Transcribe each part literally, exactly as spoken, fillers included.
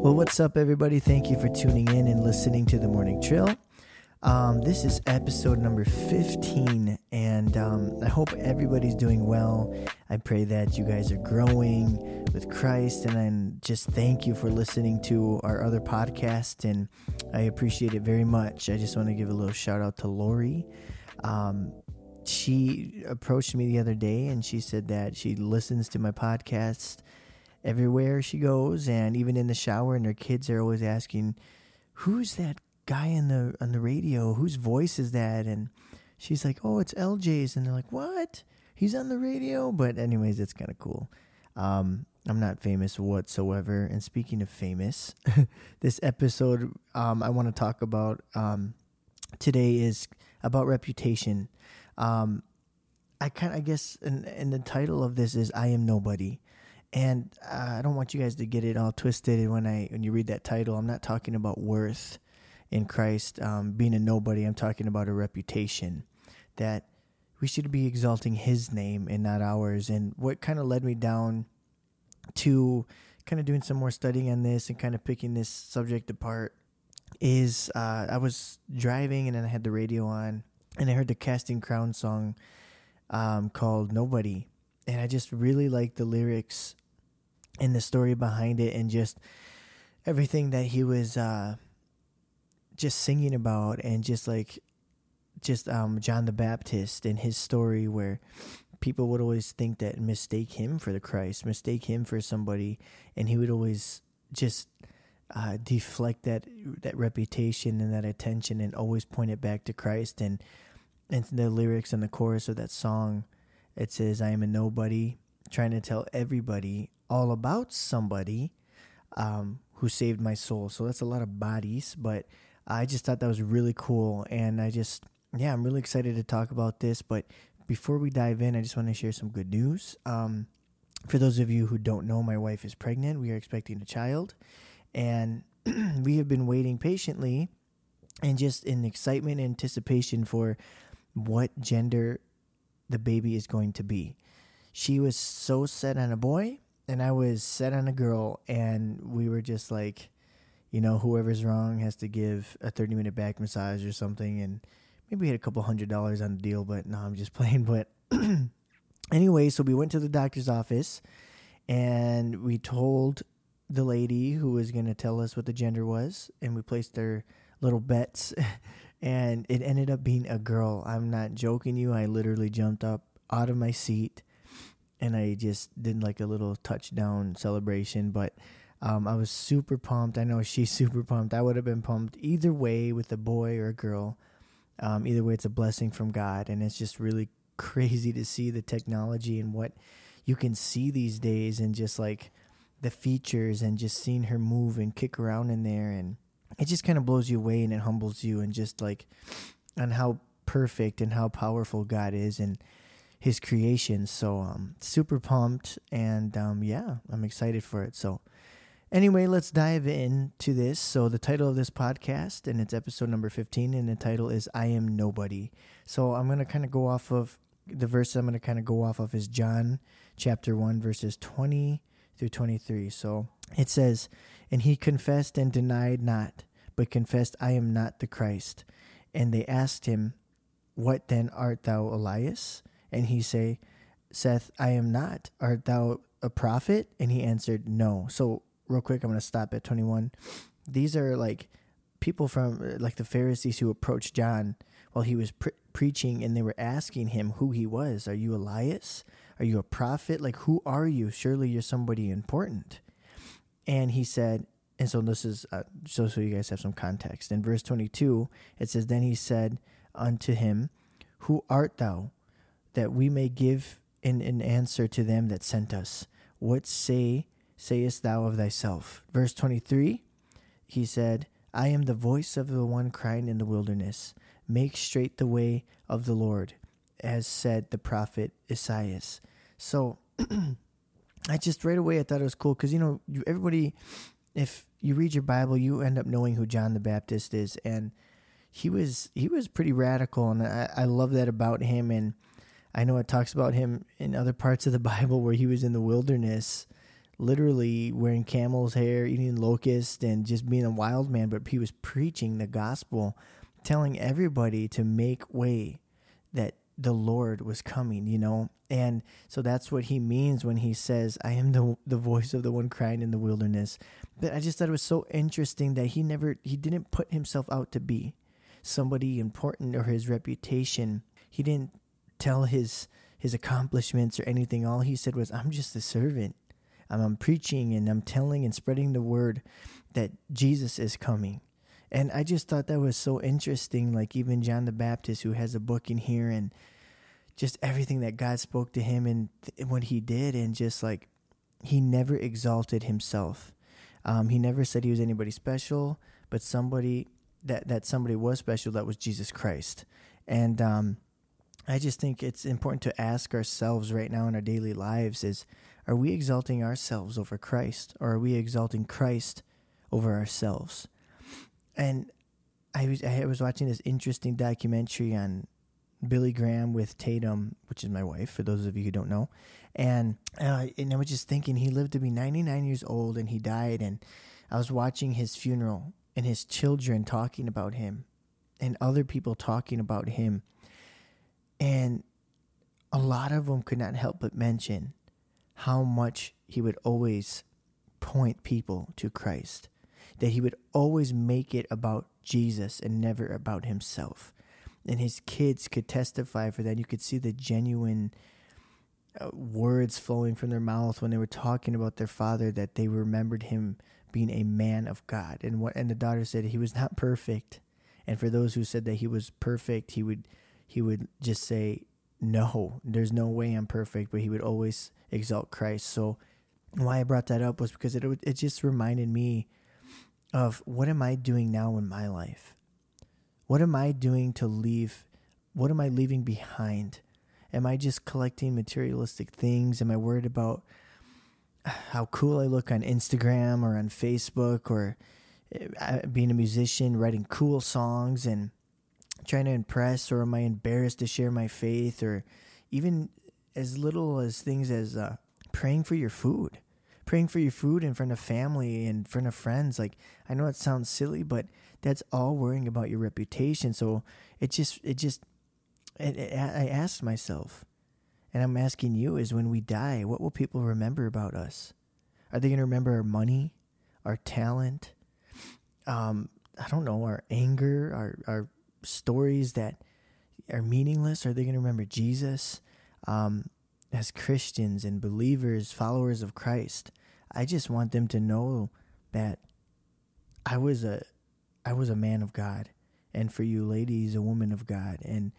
Well, what's up, everybody? Thank you for tuning in and listening to The Morning Trill. Um, this is episode number fifteen, and um, I hope everybody's doing well. I pray that you guys are growing with Christ, and I just thank you for listening to our other podcast, and I appreciate it very much. I just want to give a little shout out to Lori. Um, she approached me the other day, and she said that she listens to my podcast everywhere she goes, and even in the shower, and her kids are always asking, who's that guy on the on the radio, whose voice is that? And she's like, oh, it's L J's, and they're like, what? He's on the radio? But anyways, it's kind of cool. Um, I'm not famous whatsoever, and speaking of famous, this episode um, I want to talk about um, today is about reputation. Um, I kind I guess, and, and the title of this is I Am Nobody. And uh, I don't want you guys to get it all twisted when I when you read that title. I'm not talking about worth in Christ, um, being a nobody. I'm talking about a reputation, that we should be exalting his name and not ours. And what kind of led me down to kind of doing some more studying on this and kind of picking this subject apart is uh, I was driving, and then I had the radio on, and I heard the Casting Crowns song um, called Nobody. And I just really liked the lyrics and the story behind it, and just everything that he was... Uh, just singing about, and just like just um John the Baptist and his story, where people would always think that mistake him for the Christ, mistake him for somebody, and he would always just uh deflect that that reputation and that attention, and always point it back to Christ. And and the lyrics and the chorus of that song, it says, I am a nobody trying to tell everybody all about somebody um who saved my soul. So that's a lot of bodies, but I just thought that was really cool, and I just, yeah, I'm really excited to talk about this. But before we dive in, I just want to share some good news. Um, for those of you who don't know, my wife is pregnant. We are expecting a child, and we have been waiting patiently, and just in excitement and anticipation for what gender the baby is going to be. She was so set on a boy, and I was set on a girl, and we were just like, you know, whoever's wrong has to give a thirty-minute back massage or something, and maybe we had a couple hundred dollars on the deal, but no, I'm just playing. But anyway, so we went to the doctor's office, and we told the lady who was going to tell us what the gender was, and we placed our little bets, and it ended up being a girl. I'm not joking you. I literally jumped up out of my seat, and I just did like a little touchdown celebration, but... Um, I was super pumped. I know she's super pumped. I would have been pumped either way, with a boy or a girl. Um, either way, it's a blessing from God, and it's just really crazy to see the technology and what you can see these days, and just like the features, and just seeing her move and kick around in there, and it just kind of blows you away, and it humbles you, and just like on how perfect and how powerful God is, and his creation. So um, super pumped, and um, yeah, I'm excited for it. So anyway, let's dive into this. So the title of this podcast, and it's episode number fifteen, and the title is I Am Nobody. So I'm going to kind of go off of, the verse I'm going to kind of go off of is John chapter one, verses twenty through twenty-three. So it says, and he confessed and denied not, but confessed, I am not the Christ. And they asked him, what then art thou, Elias? And he say, Seth, I am not. Art thou a prophet? And he answered, no. So real quick, I'm going to stop at twenty-one. These are like people from like the Pharisees who approached John while he was pre- preaching, and they were asking him who he was. Are you Elias? Are you a prophet? Like, who are you? Surely you're somebody important. And he said, and so this is, uh, so, so you guys have some context. In verse twenty-two, it says, then he said unto him, who art thou, that we may give an, an answer to them that sent us? What say sayest thou of thyself? Verse twenty-three, he said, I am the voice of the one crying in the wilderness, make straight the way of the Lord, as said the prophet Isaiah. So I just right away, I thought it was cool, because, you know, everybody, if you read your Bible, you end up knowing who John the Baptist is, and he was he was pretty radical, and I, I love that about him. And I know it talks about him in other parts of the Bible where he was in the wilderness, literally wearing camel's hair, eating locusts, and just being a wild man, but he was preaching the gospel, telling everybody to make way, that the Lord was coming, you know? And so that's what he means when he says, I am the the voice of the one crying in the wilderness. But I just thought it was so interesting that he never, he didn't put himself out to be somebody important or his reputation. He didn't tell his his accomplishments or anything. All he said was, I'm just a servant. I'm, I'm preaching and I'm telling and spreading the word that Jesus is coming. And I just thought that was so interesting, like even John the Baptist, who has a book in here, and just everything that God spoke to him and th- what he did, and just like he never exalted himself. Um, he never said he was anybody special, but somebody that, that somebody was special, that was Jesus Christ. And um, I just think it's important to ask ourselves right now in our daily lives is, are we exalting ourselves over Christ, or are we exalting Christ over ourselves? And I was I was watching this interesting documentary on Billy Graham with Tatum, which is my wife, for those of you who don't know. And uh, and I was just thinking, he lived to be ninety-nine years old and he died. And I was watching his funeral and his children talking about him and other people talking about him. And a lot of them could not help but mention how much he would always point people to Christ, that he would always make it about Jesus and never about himself. And his kids could testify for that. You could see the genuine uh, words flowing from their mouth when they were talking about their father, that they remembered him being a man of God. And what and the daughter said, he was not perfect. And for those who said that he was perfect, he would he would just say, no, there's no way I'm perfect, but he would always exalt Christ. So why I brought that up was because it it just reminded me of, what am I doing now in my life? What am I doing to leave? What am I leaving behind? Am I just collecting materialistic things? Am I worried about how cool I look on Instagram or on Facebook, or being a musician, writing cool songs and trying to impress? Or am I embarrassed to share my faith? Or even as little as things as uh, praying for your food. Praying for your food in front of family, in front of friends. Like, I know it sounds silly, but that's all worrying about your reputation. So it just, it just, it, it, I asked myself, and I'm asking you, is when we die, what will people remember about us? Are they going to remember our money, our talent? Um, I don't know, our anger, our, our stories that are meaningless. Are they going to remember Jesus? Um, as Christians and believers, followers of Christ, I just want them to know that I was a I was a man of God, and for you ladies, a woman of God, and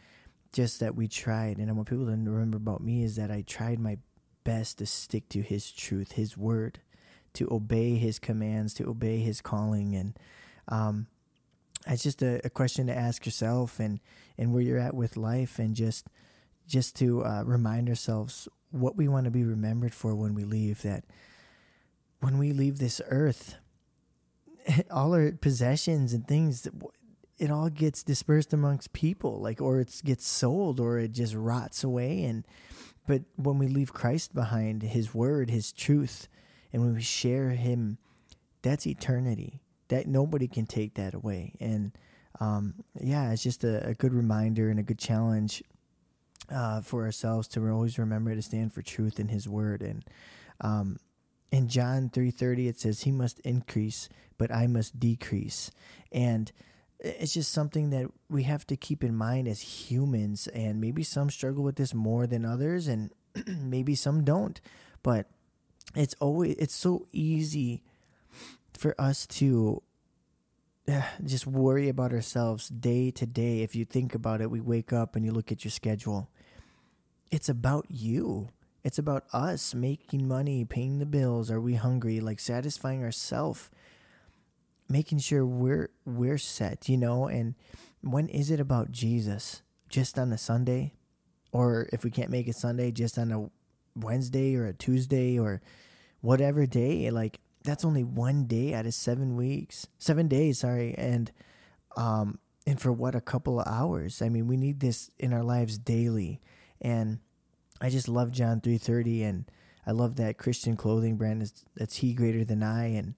just that we tried. And I want people to remember about me is that I tried my best to stick to his truth, his word, to obey his commands, to obey his calling. And um, it's just a, a question to ask yourself, and, and where you're at with life, and just just to uh, remind ourselves what we want to be remembered for when we leave, that when we leave this earth, all our possessions and things, it all gets dispersed amongst people, like, or it gets sold, or it just rots away. And but when we leave Christ behind, his word, his truth, and when we share him, that's eternity. That nobody can take that away. And um, yeah, it's just a, a good reminder and a good challenge uh, for ourselves to always remember to stand for truth in his word. And um, in John three thirty, it says, he must increase, but I must decrease. And it's just something that we have to keep in mind as humans. And maybe some struggle with this more than others, and maybe some don't. But it's always, it's so easy for us to just worry about ourselves day to day. If you think about it, we wake up and you look at your schedule. It's about you. It's about us making money, paying the bills. Are we hungry? Like, satisfying ourselves, making sure we're we're set, you know. And when is it about Jesus? Just on a Sunday, or if we can't make it Sunday, just on a Wednesday or a Tuesday or whatever day. Like, that's only one day out of seven weeks, seven days, sorry. And, um, and for what, a couple of hours? I mean, we need this in our lives daily. And I just love John three thirty. And I love that Christian clothing brand is, that's He Greater Than I, and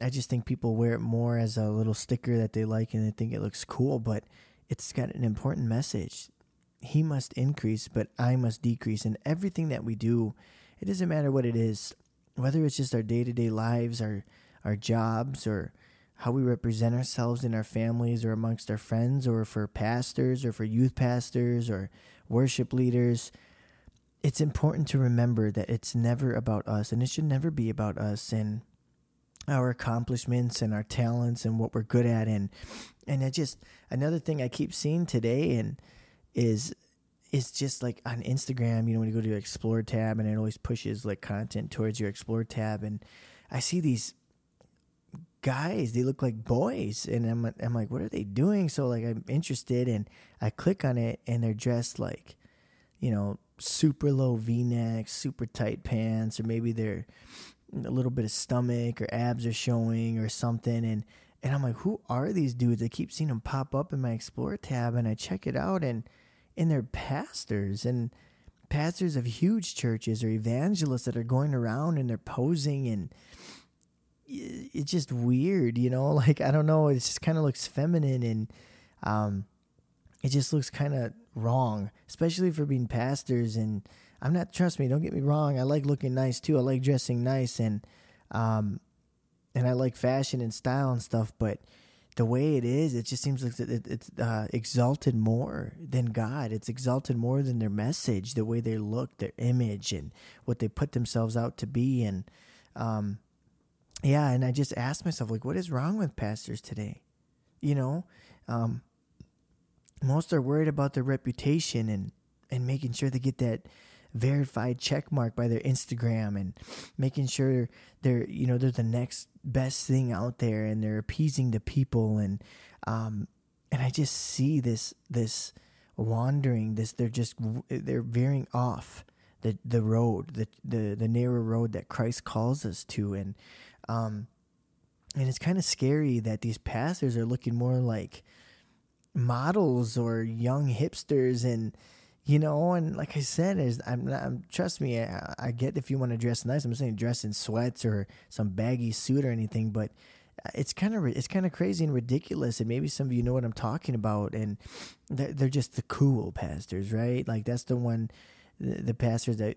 I just think people wear it more as a little sticker that they like and they think it looks cool, but it's got an important message. He must increase, but I must decrease. And everything that we do, it doesn't matter what it is, whether it's just our day-to-day lives, our our jobs, or how we represent ourselves in our families or amongst our friends, or for pastors or for youth pastors or worship leaders, it's important to remember that it's never about us, and it should never be about us and our accomplishments and our talents and what we're good at. And and I just, another thing I keep seeing today and is is just like on Instagram, you know, when you go to your Explore tab and it always pushes like content towards your Explore tab, and I see these guys, they look like boys, and I'm I'm like, what are they doing? So like I'm interested, and I click on it, and they're dressed like, you know, super low V-necks, super tight pants, or maybe they're a little bit of stomach or abs are showing or something, and and I'm like, who are these dudes? I keep seeing them pop up in my Explore tab, and I check it out, and and they're pastors and pastors of huge churches or evangelists that are going around and they're posing, and it's just weird, you know, like, I don't know, it just kind of looks feminine, and um, it just looks kind of wrong, especially for being pastors. And I'm not, trust me, don't get me wrong, I like looking nice too, I like dressing nice, and um, and I like fashion and style and stuff, but the way it is, it just seems like it, it's uh, exalted more than God. It's exalted more than their message, the way they look, their image, and what they put themselves out to be, and um yeah, and I just asked myself, like, what is wrong with pastors today? You know, um, most are worried about their reputation and, and making sure they get that verified check mark by their Instagram, and making sure they're, you know, they're the next best thing out there, and they're appeasing the people. And um, and I just see this this wandering, this they're just they're veering off the the road, the the the narrow road that Christ calls us to, and. Um, and it's kind of scary that these pastors are looking more like models or young hipsters, and, you know, and like I said, is I'm not, I'm, trust me, I, I get if you want to dress nice, I'm saying dress in sweats or some baggy suit or anything, but it's kind of, it's kind of crazy and ridiculous. And maybe some of you know what I'm talking about, and they're, they're just the cool pastors, right? Like that's the one, the, the pastors that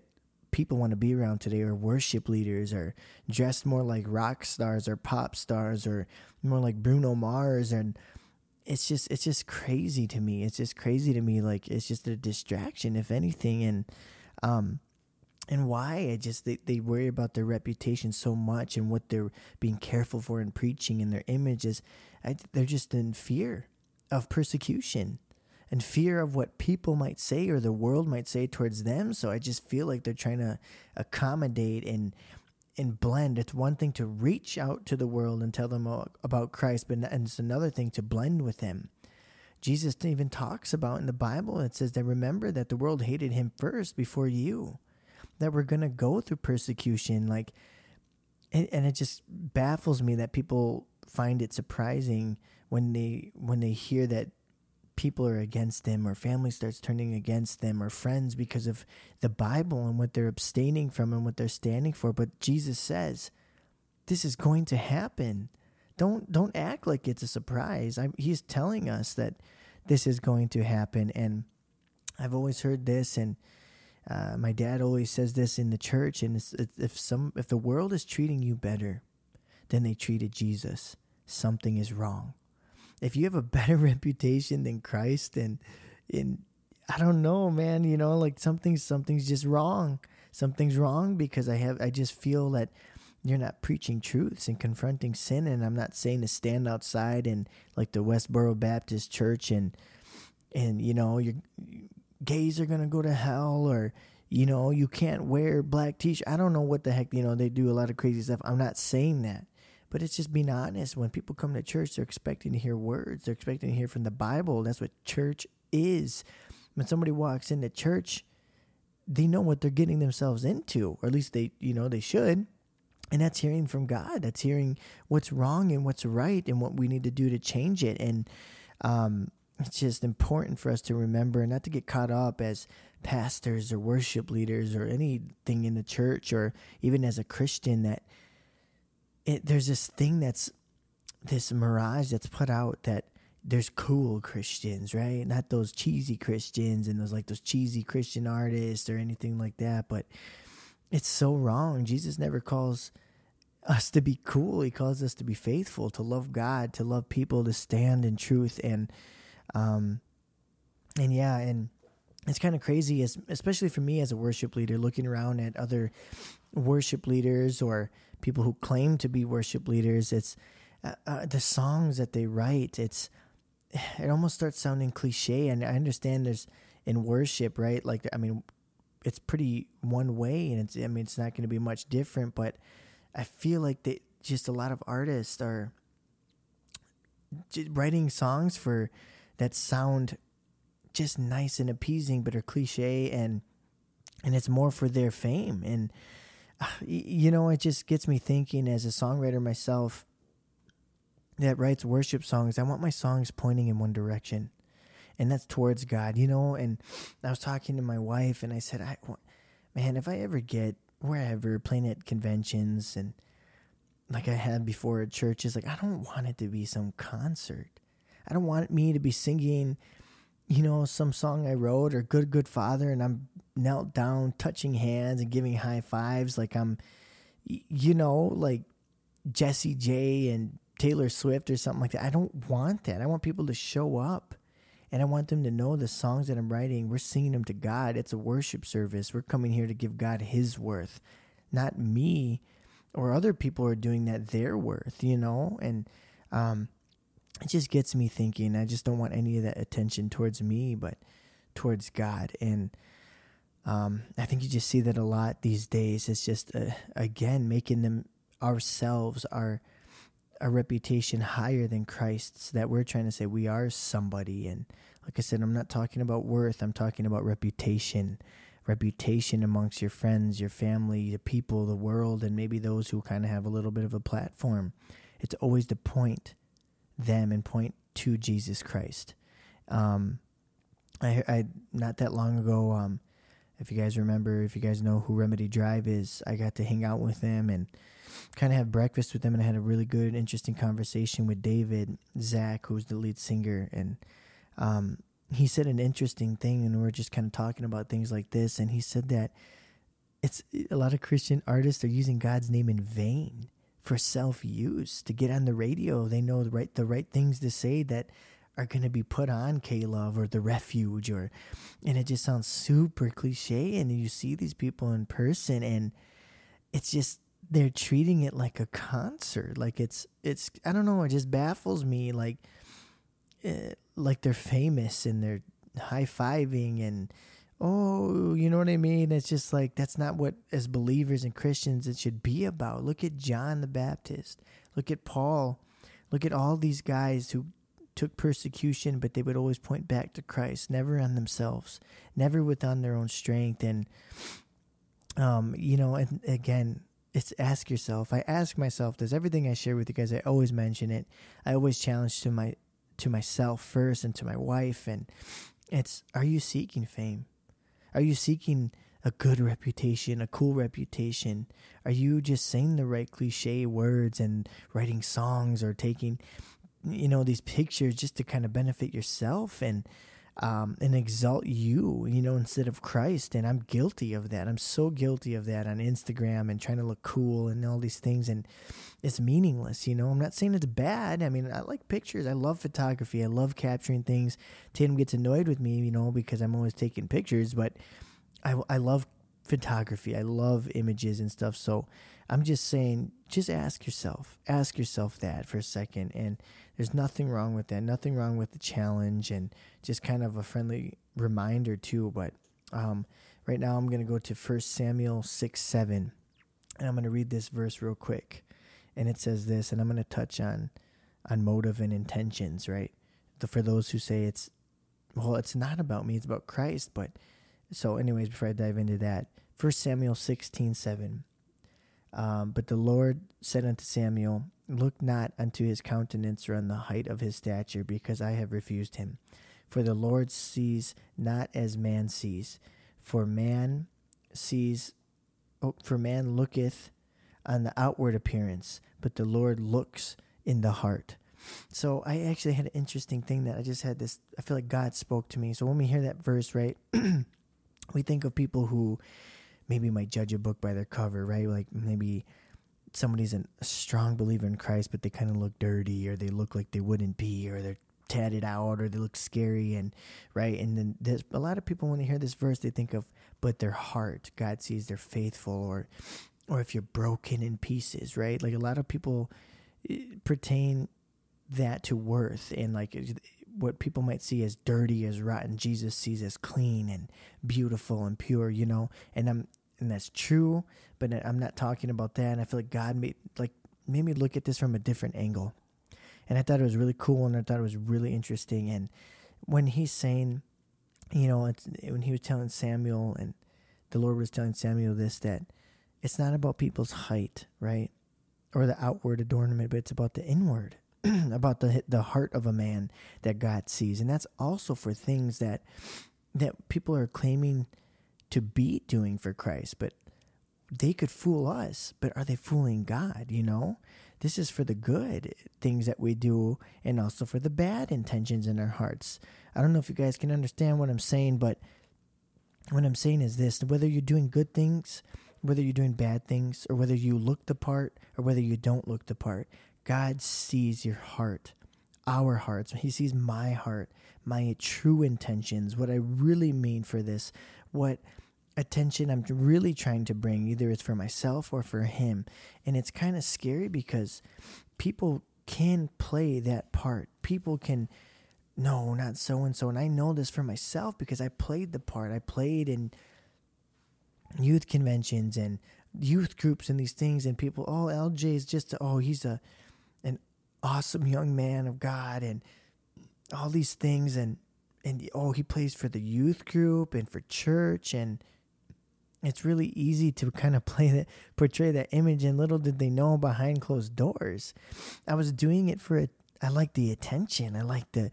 people want to be around today, or worship leaders, or dressed more like rock stars or pop stars, or more like Bruno Mars. And it's just, it's just crazy to me. It's just crazy to me. Like, it's just a distraction, if anything. And, um, and why I just, they, they worry about their reputation so much, and what they're being careful for in preaching, and their images. I, they're just in fear of persecution, and fear of what people might say or the world might say towards them. So I just feel like they're trying to accommodate and and blend. It's one thing to reach out to the world and tell them about Christ, but and it's another thing to blend with him. Jesus even talks about in the Bible, it says that remember that the world hated him first before you, that we're going to go through persecution. Like, and, and it just baffles me that people find it surprising when they when they hear that people are against them, or family starts turning against them, or friends, because of the Bible and what they're abstaining from and what they're standing for. But Jesus says, this is going to happen. Don't don't act like it's a surprise. I, he's telling us that this is going to happen. And I've always heard this, and uh, my dad always says this in the church. And it's, it's, if some if the world is treating you better than they treated Jesus, something is wrong. If you have a better reputation than Christ, and in I don't know, man, you know, like something, something's just wrong. Something's wrong, because I have, I just feel that you're not preaching truths and confronting sin. And I'm not saying to stand outside and like the Westboro Baptist Church and, and, you know, your gays are going to go to hell, or, you know, you can't wear black t-shirt. I don't know what the heck, you know, they do a lot of crazy stuff. I'm not saying that. But it's just being honest. When people come to church, they're expecting to hear words. They're expecting to hear from the Bible. That's what church is. When somebody walks into church, they know what they're getting themselves into, or at least they, you know, they should. And that's hearing from God. That's hearing what's wrong and what's right and what we need to do to change it. And um, It's just important for us to remember and not to get caught up as pastors or worship leaders or anything in the church or even as a Christian that it, there's this thing that's this mirage that's put out that there's cool Christians, right? Not those cheesy Christians and those like those cheesy Christian artists or anything like that. But it's so wrong. Jesus never calls us to be cool. He calls us to be faithful, to love God, to love people, to stand in truth. And, um, and yeah, and it's kind of crazy, as, especially for me as a worship leader, looking around at other worship leaders or people who claim to be worship leaders. It's uh, uh, the songs that they write. It's, it almost starts sounding cliche. And I understand there's in worship, right? Like, I mean, it's pretty one way and it's, I mean, it's not going to be much different, but I feel like they just a lot of artists are writing songs for that sound just nice and appeasing, but are cliche and, and it's more for their fame. And, uh, you know, it just gets me thinking as a songwriter myself that writes worship songs. I want my songs pointing in one direction, and that's towards God, you know. And I was talking to my wife, and I said, I, man, if I ever get wherever, playing at conventions and like I had before at churches, like I don't want it to be some concert. I don't want me to be singing, you know, some song I wrote or Good, Good Father, and I'm knelt down, touching hands and giving high fives like I'm, you know, like Jessie J and Taylor Swift or something like that. I don't want that. I want people to show up, and I want them to know the songs that I'm writing, we're singing them to God. It's a worship service. We're coming here to give God his worth, not me or other people are doing that their worth, you know? And um, it just gets me thinking. I just don't want any of that attention towards me, but towards God. And um, I think you just see that a lot these days. It's just, uh, again, making them ourselves, our a reputation higher than Christ's, that we're trying to say we are somebody. And like I said, I'm not talking about worth. I'm talking about reputation, reputation amongst your friends, your family, the people, the world, and maybe those who kind of have a little bit of a platform. It's always to point them and point to Jesus Christ. Um, I, I not that long ago, um, if you guys remember, if you guys know who Remedy Drive is, I got to hang out with them and kind of have breakfast with them, and I had a really good, interesting conversation with David Zach, who's the lead singer, and um, he said an interesting thing, and we were just kind of talking about things like this, and he said that it's a lot of Christian artists are using God's name in vain for self-use, to get on the radio. They know the right, the right things to say that are going to be put on K-Love or The Refuge, or, and it just sounds super cliche, and you see these people in person, and it's just, they're treating it like a concert. Like it's, it's, I don't know. It just baffles me. Like, uh, like they're famous and they're high fiving and, oh, you know what I mean? It's just like, that's not what as believers and Christians it should be about. Look at John the Baptist. Look at Paul. Look at all these guys who took persecution, but they would always point back to Christ, never on themselves, never with on their own strength. And, um, you know, and again, it's ask yourself. I ask myself this. Everything I share with you guys, I always mention it. I always challenge to my to myself first and to my wife. And it's, are you seeking fame? Are you seeking a good reputation, a cool reputation? Are you just saying the right cliche words and writing songs or taking, you know, these pictures just to kind of benefit yourself and um, and exalt you, you know, instead of Christ? And I'm guilty of that. I'm so guilty of that on Instagram and trying to look cool and all these things. And it's meaningless, you know, I'm not saying it's bad. I mean, I like pictures. I love photography. I love capturing things. Tatum gets annoyed with me, you know, because I'm always taking pictures, but I, I love photography. I love images and stuff. So I'm just saying, just ask yourself, ask yourself that for a second. And there's nothing wrong with that. Nothing wrong with the challenge, and just kind of a friendly reminder too. But um, right now I'm going to go to First Samuel six seven, and I'm going to read this verse real quick. And it says this, and I'm going to touch on, on motive and intentions, right? The, for those who say it's, well, it's not about me, it's about Christ. But so anyways, before I dive into that, First Samuel sixteen seven. Um, but the Lord said unto Samuel, look not unto his countenance or on the height of his stature, because I have refused him. For the Lord sees not as man sees. For man sees, oh, for man looketh on the outward appearance, but the Lord looks in the heart. So I actually had an interesting thing that I just had this, I feel like God spoke to me. So when we hear that verse, right, we think of people who maybe might judge a book by their cover, right? Like maybe somebody's an, a strong believer in Christ, but they kind of look dirty, or they look like they wouldn't be, or they're tatted out, or they look scary, and right. And then there's a lot of people, when they hear this verse, they think of, but their heart, God sees they're faithful, or, or if you're broken in pieces, right? Like a lot of people pertain that to worth, and like what people might see as dirty, as rotten, Jesus sees as clean and beautiful and pure, you know. And I'm and that's true, but I'm not talking about that. And I feel like God made like made me look at this from a different angle, and I thought it was really cool, and I thought it was really interesting. And when he's saying, you know, it's, when he was telling Samuel, and the Lord was telling Samuel this, that it's not about people's height, right, or the outward adornment, but it's about the inward. About the the heart of a man that God sees. And that's also for things that that people are claiming to be doing for Christ, but they could fool us, but are they fooling God, you know? This is for the good things that we do, and also for the bad intentions in our hearts. I don't know if you guys can understand what I'm saying, but what I'm saying is this: whether you're doing good things, whether you're doing bad things, or whether you look the part, or whether you don't look the part, God sees your heart, our hearts. He sees my heart, my true intentions, what I really mean for this, what attention I'm really trying to bring, either it's for myself or for him. And it's kind of scary because people can play that part. People can, no, not so-and-so. And I know this for myself because I played the part. I played in youth conventions and youth groups and these things, and people, oh, L J is just, oh, he's a, awesome young man of God and all these things, and and oh, he plays for the youth group and for church, and it's really easy to kind of play that, portray that image. And little did they know, behind closed doors, I was doing it for it. I like the attention. I like the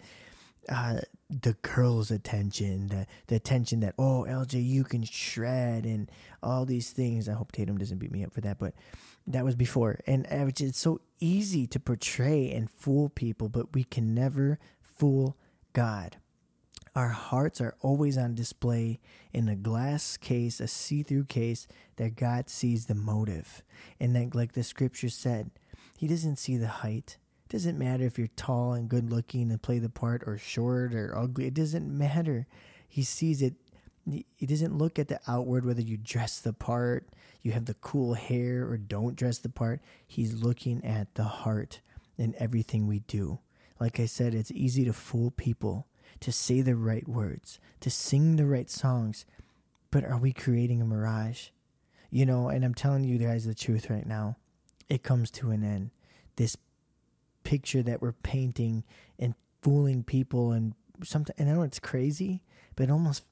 uh the girls' attention, the the attention that, oh, L J, you can shred and all these things. I hope Tatum doesn't beat me up for that, but that was before. And it's so easy to portray and fool people, but we can never fool God. Our hearts are always on display in a glass case, a see-through case, that God sees the motive. And then, like the scripture said, he doesn't see the height. It doesn't matter if you're tall and good-looking and play the part, or short or ugly. It doesn't matter. He sees it. He doesn't look at the outward, whether you dress the part, you have the cool hair, or don't dress the part. He's looking at the heart in everything we do. Like I said, it's easy to fool people, to say the right words, to sing the right songs, but are we creating a mirage? You know, and I'm telling you guys the truth right now. It comes to an end. This picture that we're painting and fooling people, and sometimes, and I know it's crazy, but almost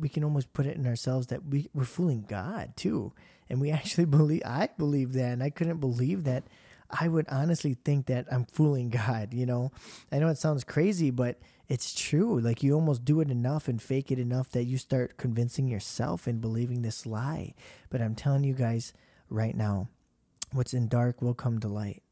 we can almost put it in ourselves that we, we're fooling God too. And we actually believe, I believe that, and I couldn't believe that. I would honestly think that I'm fooling God, you know. I know it sounds crazy, but it's true. Like, you almost do it enough and fake it enough that you start convincing yourself and believing this lie. But I'm telling you guys right now, what's in dark will come to light.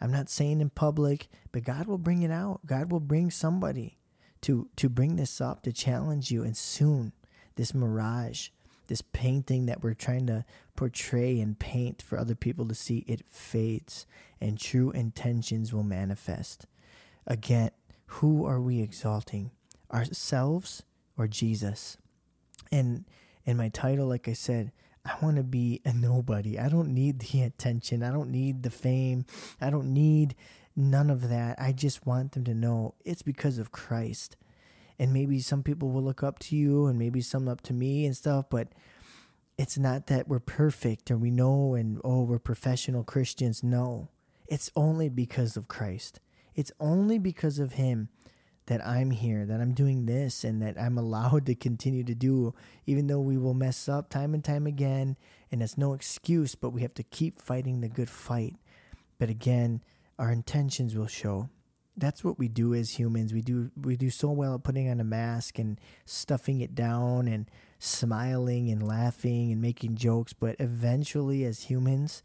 I'm not saying in public, but God will bring it out. God will bring somebody to to bring this up, to challenge you. And soon, this mirage, this painting that we're trying to portray and paint for other people to see, it fades, and true intentions will manifest. Again, who are we exalting? Ourselves or Jesus? And in my title, like I said, I want to be a nobody. I don't need the attention. I don't need the fame. I don't need none of that. I just want them to know it's because of Christ. And maybe some people will look up to you, and maybe some up to me and stuff, but it's not that we're perfect, or we know, and oh, we're professional Christians. No, it's only because of Christ. It's only because of him that I'm here, that I'm doing this, and that I'm allowed to continue to do, even though we will mess up time and time again. And that's no excuse, but we have to keep fighting the good fight. But again, our intentions will show. that's what we do as humans. We do we do so well at putting on a mask and stuffing it down and smiling and laughing and making jokes. But eventually, as humans,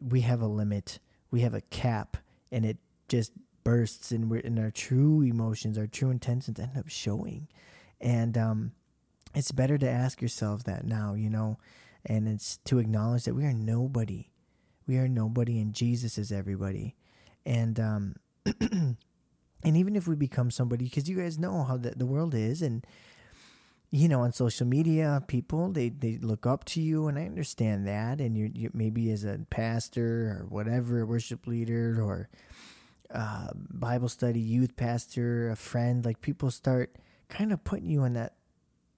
we have a limit. We have a cap, and it just bursts, and we're in our true emotions, our true intentions end up showing. And um, it's better to ask yourself that now, you know, and it's to acknowledge that we are nobody. We are nobody, and Jesus is everybody. And um and even if we become somebody, because you guys know how the, the world is, and you know, on social media, people they, they look up to you, and I understand that. And you, you maybe as a pastor or whatever, worship leader or uh, Bible study youth pastor, a friend, like people start kind of putting you in that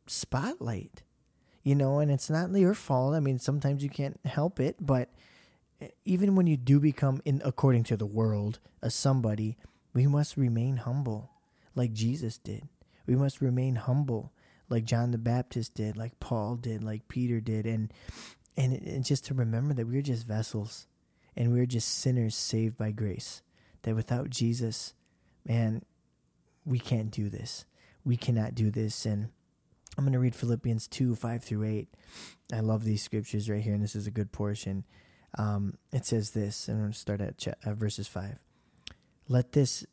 spotlight, you know. And it's not your fault. I mean, sometimes you can't help it, but even when you do become, in according to the world, a somebody, we must remain humble like Jesus did. We must remain humble like John the Baptist did, like Paul did, like Peter did. And and, and just to remember that we're just vessels, and we're just sinners saved by grace, that without Jesus, man, we can't do this. We cannot do this. And I'm going to read Philippians two, five through eight. I love these scriptures right here, and this is a good portion. Um, it says this, and I'm going to start at ch- uh, verses five. Let this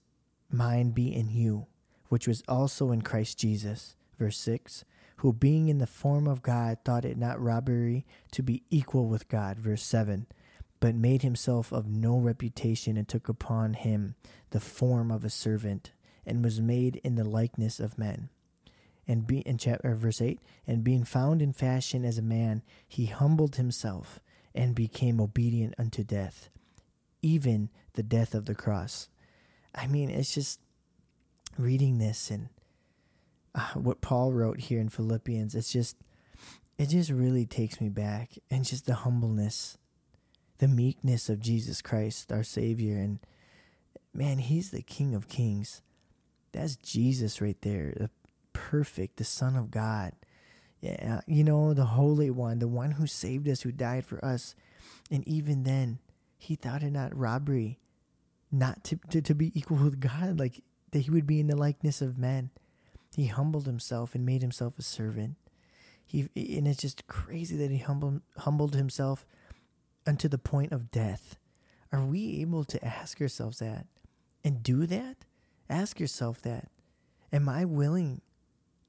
mind be in you, which was also in Christ Jesus. Verse six, who being in the form of God thought it not robbery to be equal with God. Verse seven, but made himself of no reputation, and took upon him the form of a servant, and was made in the likeness of men. And be in chapter verse eight, and being found in fashion as a man, he humbled himself and became obedient unto death, even the death of the cross. I mean, it's just reading this and uh, what Paul wrote here in Philippians. It's just, it just really takes me back, and just the humbleness, the meekness of Jesus Christ, our Savior. And man, he's the King of Kings. That's Jesus right there, the perfect, the Son of God. Yeah, you know, the Holy One, the one who saved us, who died for us. And even then, he thought it not robbery, not to, to, to be equal with God, like that he would be in the likeness of men. He humbled himself and made himself a servant. He And it's just crazy that he humbled, humbled himself unto the point of death. Are we able to ask ourselves that and do that? Ask yourself that. Am I willing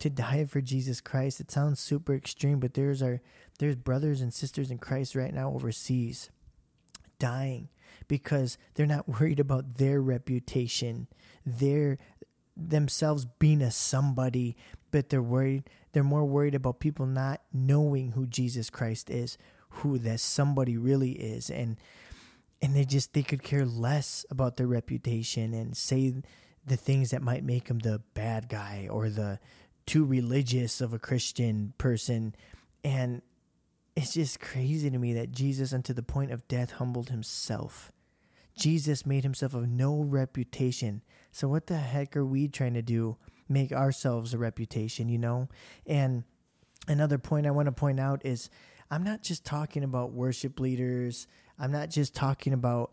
to die for Jesus Christ? It sounds super extreme, but there's our there's brothers and sisters in Christ right now overseas dying because they're not worried about their reputation, their themselves being a somebody, but they're worried. They're more worried about people not knowing who Jesus Christ is, who that somebody really is, and and they just they could care less about their reputation and say the things that might make them the bad guy or the too religious of a Christian person. And it's just crazy to me that Jesus unto the point of death humbled himself. Jesus made himself of no reputation. So what the heck are we trying to do? Make ourselves a reputation, you know? And another point I want to point out is I'm not just talking about worship leaders. I'm not just talking about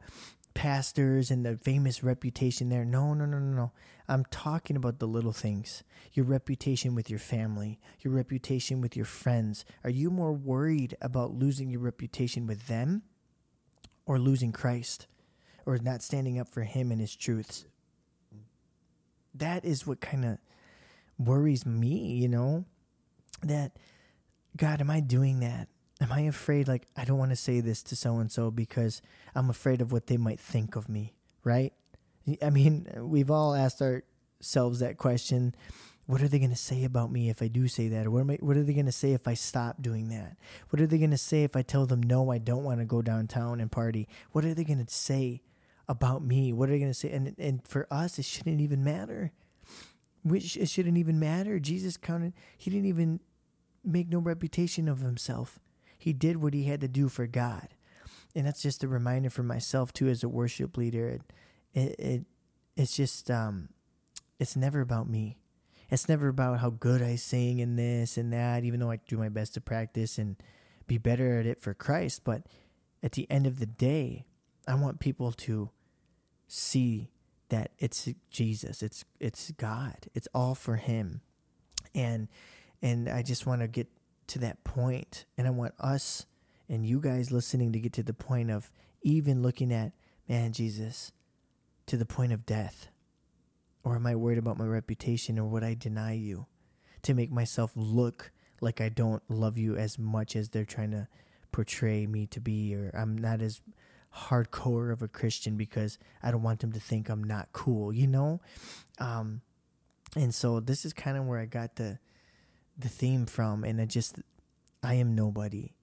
pastors and the famous reputation there. No, no, no, no, no. I'm talking about the little things. Your reputation with your family, your reputation with your friends. Are you more worried about losing your reputation with them, or losing Christ, or not standing up for him and his truths? That is what kind of worries me, you know, that, God, am I doing that? Am I afraid, like, I don't want to say this to so-and-so because I'm afraid of what they might think of me, right? I mean, we've all asked ourselves that question. What are they going to say about me if I do say that? Or what am I, what are they going to say if I stop doing that? What are they going to say if I tell them, no, I don't want to go downtown and party? What are they going to say about me? What are they going to say? And and for us, it shouldn't even matter. Which It shouldn't even matter. Jesus counted, he didn't even make no reputation of himself. He did what he had to do for God. And that's just a reminder for myself, too, as a worship leader. It, it, it It's just, um, it's never about me. It's never about how good I sing and this and that, even though I do my best to practice and be better at it for Christ. But at the end of the day, I want people to see that it's Jesus, it's it's God, it's all for Him. And and I just want to get to that point, and I want us and you guys listening to get to the point of even looking at, man, Jesus, to the point of death. Or am I worried about my reputation, or would I deny you to make myself look like I don't love you as much as they're trying to portray me to be, or I'm not as hardcore of a Christian because I don't want them to think I'm not cool, you know? Um, and so this is kind of where I got the the theme from, and I just, I am nobody.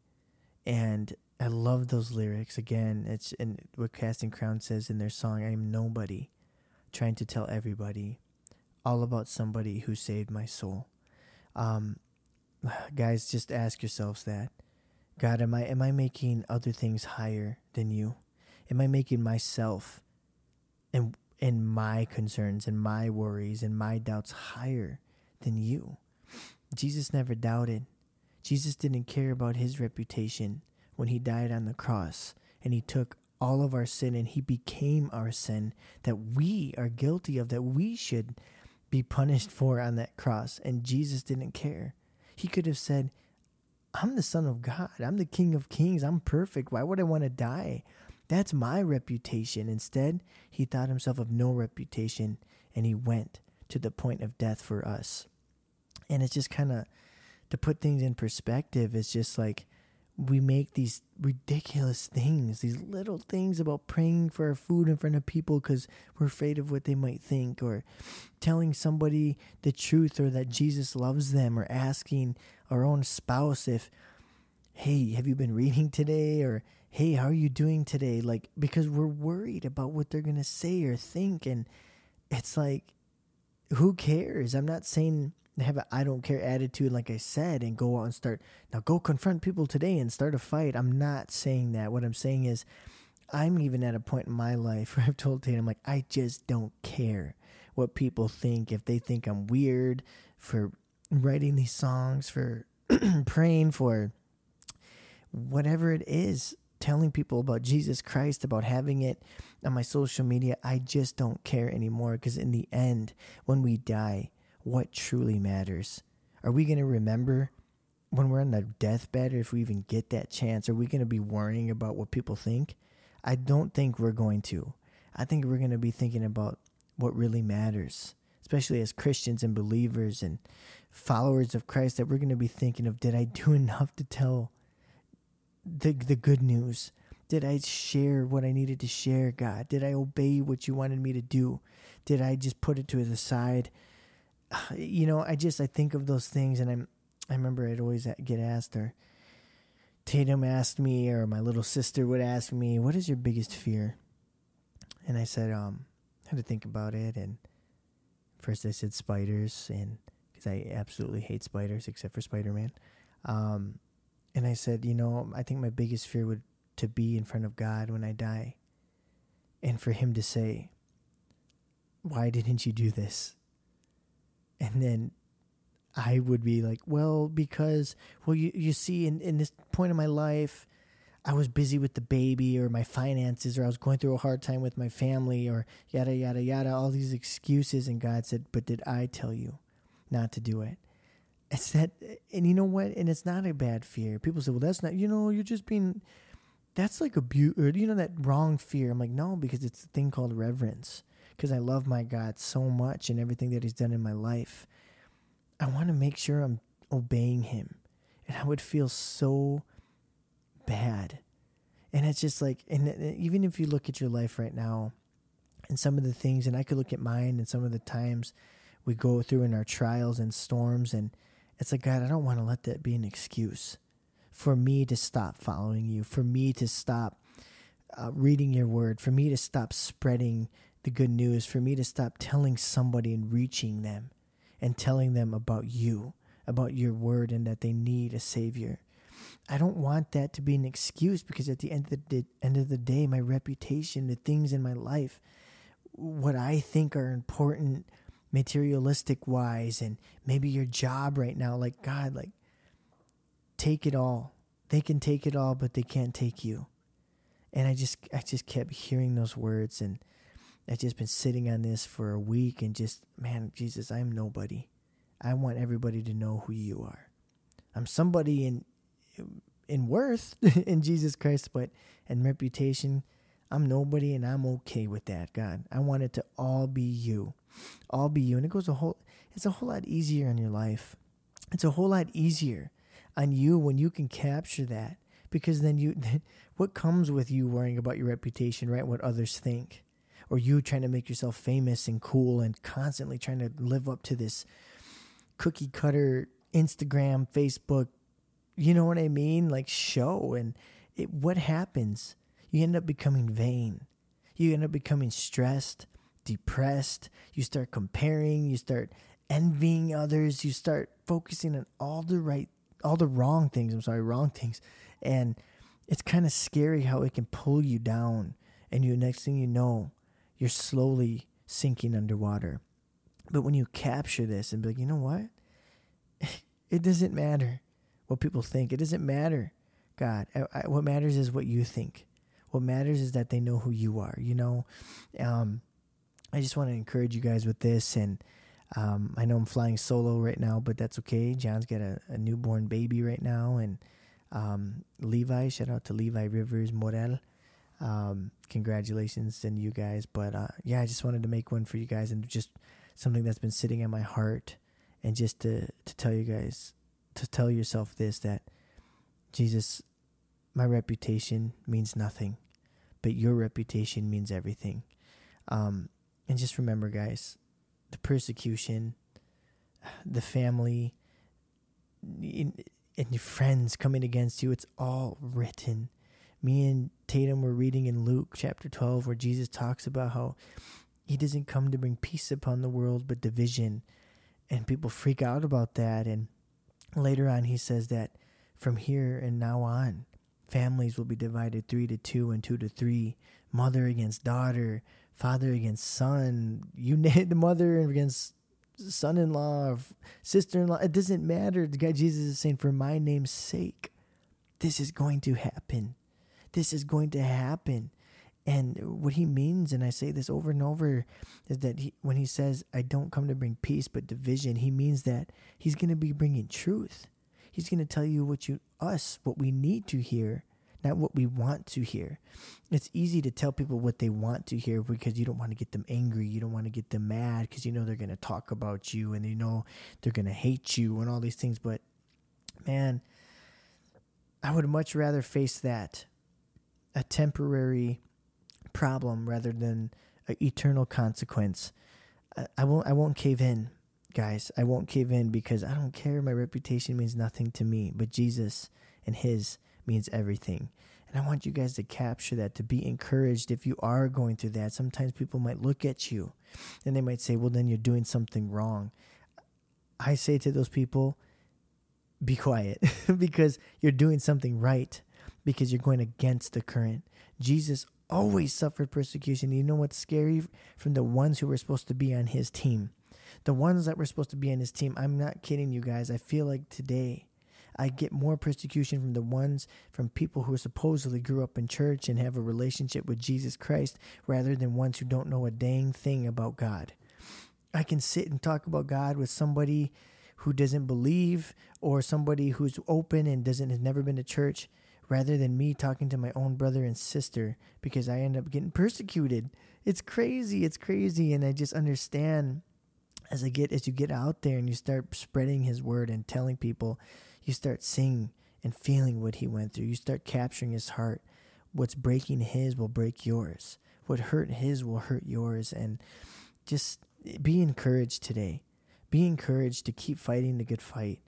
And I love those lyrics. Again, it's in what Casting Crowns says in their song, I am nobody, trying to tell everybody all about somebody who saved my soul. Um, guys, just ask yourselves that. God, am I am I making other things higher than you? Am I making myself and and my concerns and my worries and my doubts higher than you? Jesus never doubted. Jesus didn't care about his reputation when he died on the cross, and he took all of our sin and he became our sin that we are guilty of, that we should be punished for on that cross. And Jesus didn't care. He could have said, I'm the Son of God. I'm the King of Kings. I'm perfect. Why would I want to die? That's my reputation. Instead, he thought himself of no reputation, and he went to the point of death for us. And it's just kind of, to put things in perspective, it's just like we make these ridiculous things, these little things about praying for our food in front of people because we're afraid of what they might think, or telling somebody the truth or that Jesus loves them, or asking our own spouse if, hey, have you been reading today? Or, hey, how are you doing today? Like, because we're worried about what they're going to say or think. And it's like, who cares? I'm not saying have an I don't care attitude, like I said, and go out and start, now go confront people today and start a fight. I'm not saying that. What I'm saying is, I'm even at a point in my life where I've told Tatum, I'm like, I just don't care what people think. If they think I'm weird for writing these songs, for praying, for whatever it is, telling people about Jesus Christ, about having it on my social media, I just don't care anymore. Because in the end, when we die, what truly matters? Are we going to remember when we're on the deathbed, or if we even get that chance? Are we going to be worrying about what people think? I don't think we're going to. I think we're going to be thinking about what really matters, especially as Christians and believers and followers of Christ, that we're going to be thinking of, did I do enough to tell the the good news? Did I share what I needed to share, God? Did I obey what you wanted me to do? Did I just put it to the side? You know, I just, I think of those things, and I'm, I remember I'd always get asked, or Tatum asked me, or my little sister would ask me, what is your biggest fear? And I said, um, I had to think about it, and first I said spiders, and because I absolutely hate spiders, except for Spider-Man, um, and I said, you know, I think my biggest fear would to be in front of God when I die, and for him to say, why didn't you do this? And then I would be like, well, because, well, you, you see, in, in this point of my life, I was busy with the baby, or my finances, or I was going through a hard time with my family, or yada, yada, yada, all these excuses. And God said, but did I tell you not to do it? It's that, and you know what? And it's not a bad fear. People say, well, that's not, you know, you're just being, that's like abuse, or, you know, that wrong fear. I'm like, no, because it's a thing called reverence. Because I love my God so much and everything that he's done in my life, I want to make sure I'm obeying him. And I would feel so bad. And it's just like, and even if you look at your life right now and some of the things, and I could look at mine and some of the times we go through in our trials and storms, and it's like, God, I don't want to let that be an excuse for me to stop following you, for me to stop uh, reading your word, for me to stop spreading the good news, for me to stop telling somebody and reaching them and telling them about you, about your word, and that they need a savior. I don't want that to be an excuse, because at the end of the day, end of the day, my reputation, the things in my life, what I think are important materialistic wise, and maybe your job right now, like, God, like, take it all. They can take it all, but they can't take you. And I just, I just kept hearing those words, and I've just been sitting on this for a week and just, man, Jesus, I am nobody. I want everybody to know who you are. I'm somebody in in worth in Jesus Christ, but in reputation, I'm nobody, and I'm okay with that, God. I want it to all be you. All be you. And it goes a whole, it's a whole lot easier in your life. It's a whole lot easier on you when you can capture that, because then you, what comes with you worrying about your reputation, right? What others think, or you trying to make yourself famous and cool and constantly trying to live up to this cookie cutter, Instagram, Facebook, you know what I mean? Like show, and it, what happens? You end up becoming vain. You end up becoming stressed, depressed. You start comparing. You start envying others. You start focusing on all the right, all the wrong things. I'm sorry, wrong things. And it's kind of scary how it can pull you down. And you, next thing you know, you're slowly sinking underwater. But when you capture this and be like, you know what? It doesn't matter what people think. It doesn't matter, God. I, I, what matters is what you think. What matters is that they know who you are, you know? Um, I just want to encourage you guys with this. And um, I know I'm flying solo right now, but that's okay. John's got a, a newborn baby right now. And um, Levi, shout out to Levi Rivers Morel. Um, congratulations to you guys. But uh, yeah, I just wanted to make one for you guys, and just something that's been sitting on my heart. And just to, to tell you guys, to tell yourself this, that Jesus, my reputation means nothing, but your reputation means everything. Um, and just remember, guys, the persecution, the family, and your friends coming against you, it's all written. Me and Tatum were reading in Luke chapter twelve, where Jesus talks about how he doesn't come to bring peace upon the world, but division. And people freak out about that. And later on, he says that from here and now on, families will be divided three to two and two to three, mother against daughter, father against son, you na- the mother against son-in-law, or sister-in-law. It doesn't matter. The guy Jesus is saying, for my name's sake, this is going to happen. This is going to happen. And what he means, and I say this over and over, is that he, when he says, I don't come to bring peace but division, he means that he's going to be bringing truth. He's going to tell you what you us what we need to hear, not what we want to hear. It's easy to tell people what they want to hear because you don't want to get them angry. You don't want to get them mad because you know they're going to talk about you and you know they're going to hate you and all these things. But, man, I would much rather face that, a temporary problem rather than an eternal consequence. I, I won't I won't cave in. Guys, I won't cave in because I don't care. My reputation means nothing to me, but Jesus and his means everything. And I want you guys to capture that, to be encouraged if you are going through that. Sometimes people might look at you and they might say, well, then you're doing something wrong. I say to those people, be quiet because you're doing something right, because you're going against the current. Jesus always suffered persecution. You know what's scary? From the ones who were supposed to be on his team. The ones that were supposed to be on his team, I'm not kidding you guys. I feel like today I get more persecution from the ones, from people who supposedly grew up in church and have a relationship with Jesus Christ, rather than ones who don't know a dang thing about God. I can sit and talk about God with somebody who doesn't believe, or somebody who's open and doesn't has never been to church, rather than me talking to my own brother and sister, because I end up getting persecuted. It's crazy. It's crazy. And I just understand. As I get, as you get out there and you start spreading his word and telling people, you start seeing and feeling what he went through. You start capturing his heart. What's breaking his will break yours. What hurt his will hurt yours. And just be encouraged today. Be encouraged to keep fighting the good fight,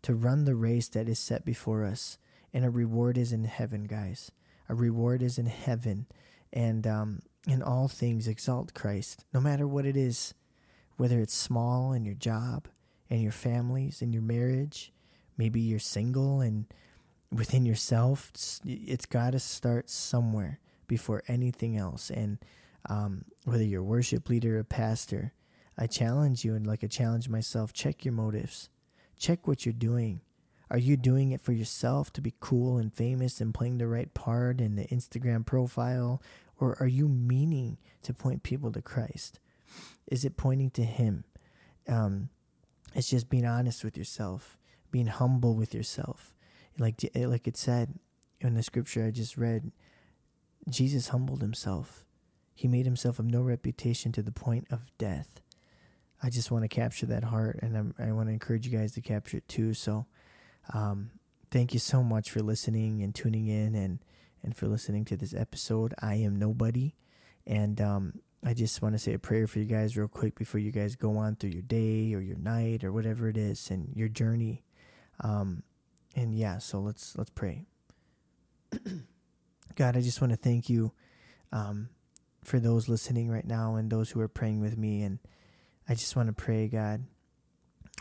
to run the race that is set before us. And a reward is in heaven, guys. A reward is in heaven. And um, in all things, exalt Christ, no matter what it is. Whether it's small in your job and your families and your marriage, maybe you're single and within yourself, it's, it's got to start somewhere before anything else. And um, whether you're a worship leader or pastor, I challenge you, and like I challenge myself, check your motives. Check what you're doing. Are you doing it for yourself to be cool and famous and playing the right part in the Instagram profile? Or are you meaning to point people to Christ? Is it pointing to him? Um, it's just being honest with yourself, being humble with yourself. Like, like it said in the scripture I just read, Jesus humbled himself. He made himself of no reputation to the point of death. I just want to capture that heart, and I'm, I want to encourage you guys to capture it too. So um, thank you so much for listening and tuning in, and, and for listening to this episode. I am nobody, and um, I just want to say a prayer for you guys real quick before you guys go on through your day or your night or whatever it is and your journey. Um, and yeah, so let's let's pray. God, I just want to thank you um, for those listening right now and those who are praying with me, and I just want to pray, God,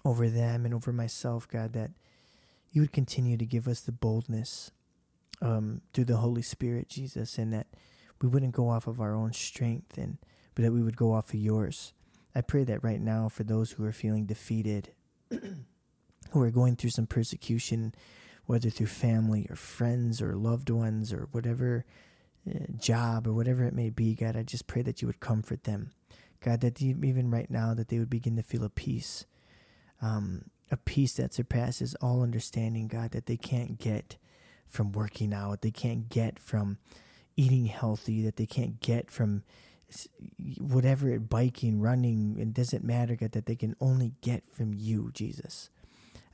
over them and over myself, God, that you would continue to give us the boldness um, through the Holy Spirit, Jesus, and that we wouldn't go off of our own strength, and but that we would go off of yours. I pray that right now for those who are feeling defeated, who are going through some persecution, whether through family or friends or loved ones or whatever uh, job or whatever it may be, God, I just pray that you would comfort them. God, that even right now that they would begin to feel a peace, um, a peace that surpasses all understanding, God, that they can't get from working out, they can't get from eating healthy, that they can't get from whatever, biking, running, it doesn't matter, God, that they can only get from you, Jesus.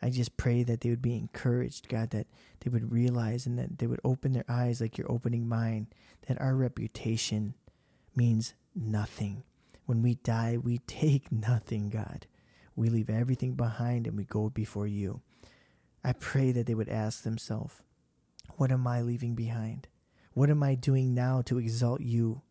I just pray that they would be encouraged, God, that they would realize and that they would open their eyes like you're opening mine, that our reputation means nothing. When we die, we take nothing, God. We leave everything behind and we go before you. I pray that they would ask themselves, what am I leaving behind? What am I doing now to exalt you?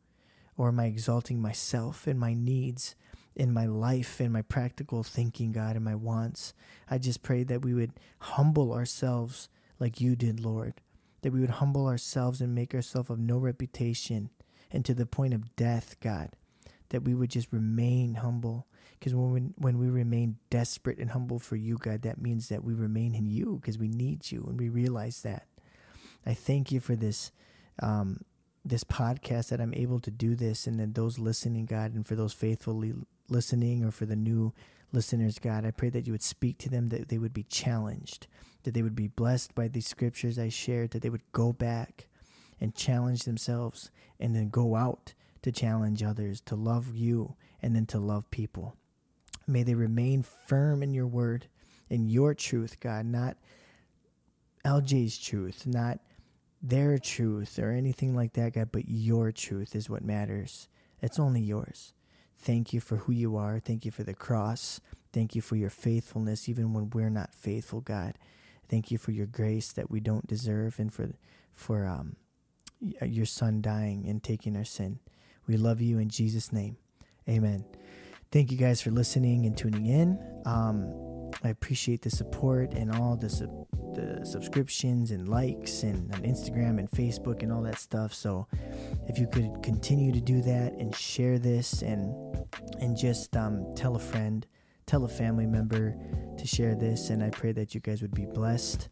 Or am I exalting myself and my needs in my life and my practical thinking, God, and my wants? I just pray that we would humble ourselves like you did, Lord, that we would humble ourselves and make ourselves of no reputation and to the point of death, God, that we would just remain humble, because when we, when we remain desperate and humble for you, God, that means that we remain in you because we need you and we realize that. I thank you for this um, this podcast, that I'm able to do this, and then those listening, God, and for those faithfully listening or for the new listeners, God, I pray that you would speak to them, that they would be challenged, that they would be blessed by these scriptures I shared, that they would go back and challenge themselves and then go out to challenge others, to love you, and then to love people. May they remain firm in your word, in your truth, God, not L J's truth, not their truth or anything like that, God, but your truth is what matters. It's only yours. Thank you for who you are. Thank you for the cross. Thank you for your faithfulness, even when we're not faithful, God. Thank you for your grace that we don't deserve, and for, for um, your son dying and taking our sin. We love you in Jesus' name. Amen. Thank you guys for listening and tuning in. Um, I appreciate the support and all the, su- the subscriptions and likes and on Instagram and Facebook and all that stuff. So if you could continue to do that and share this, and and just um, tell a friend, tell a family member to share this. And I pray that you guys would be blessed,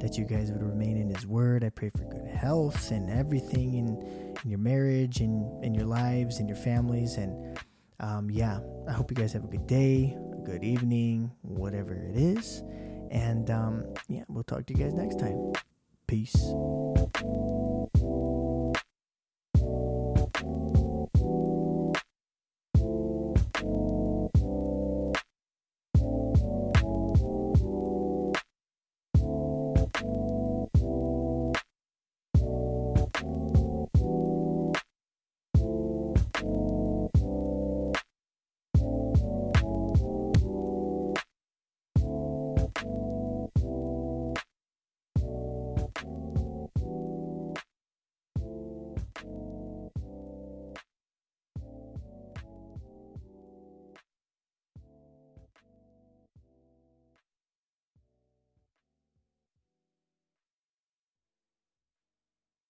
that you guys would remain in his word. I pray for good health and everything, and in your marriage and in your lives and your families. And um, yeah, I hope you guys have a good day, a good evening, whatever it is. And um, yeah, we'll talk to you guys next time. Peace.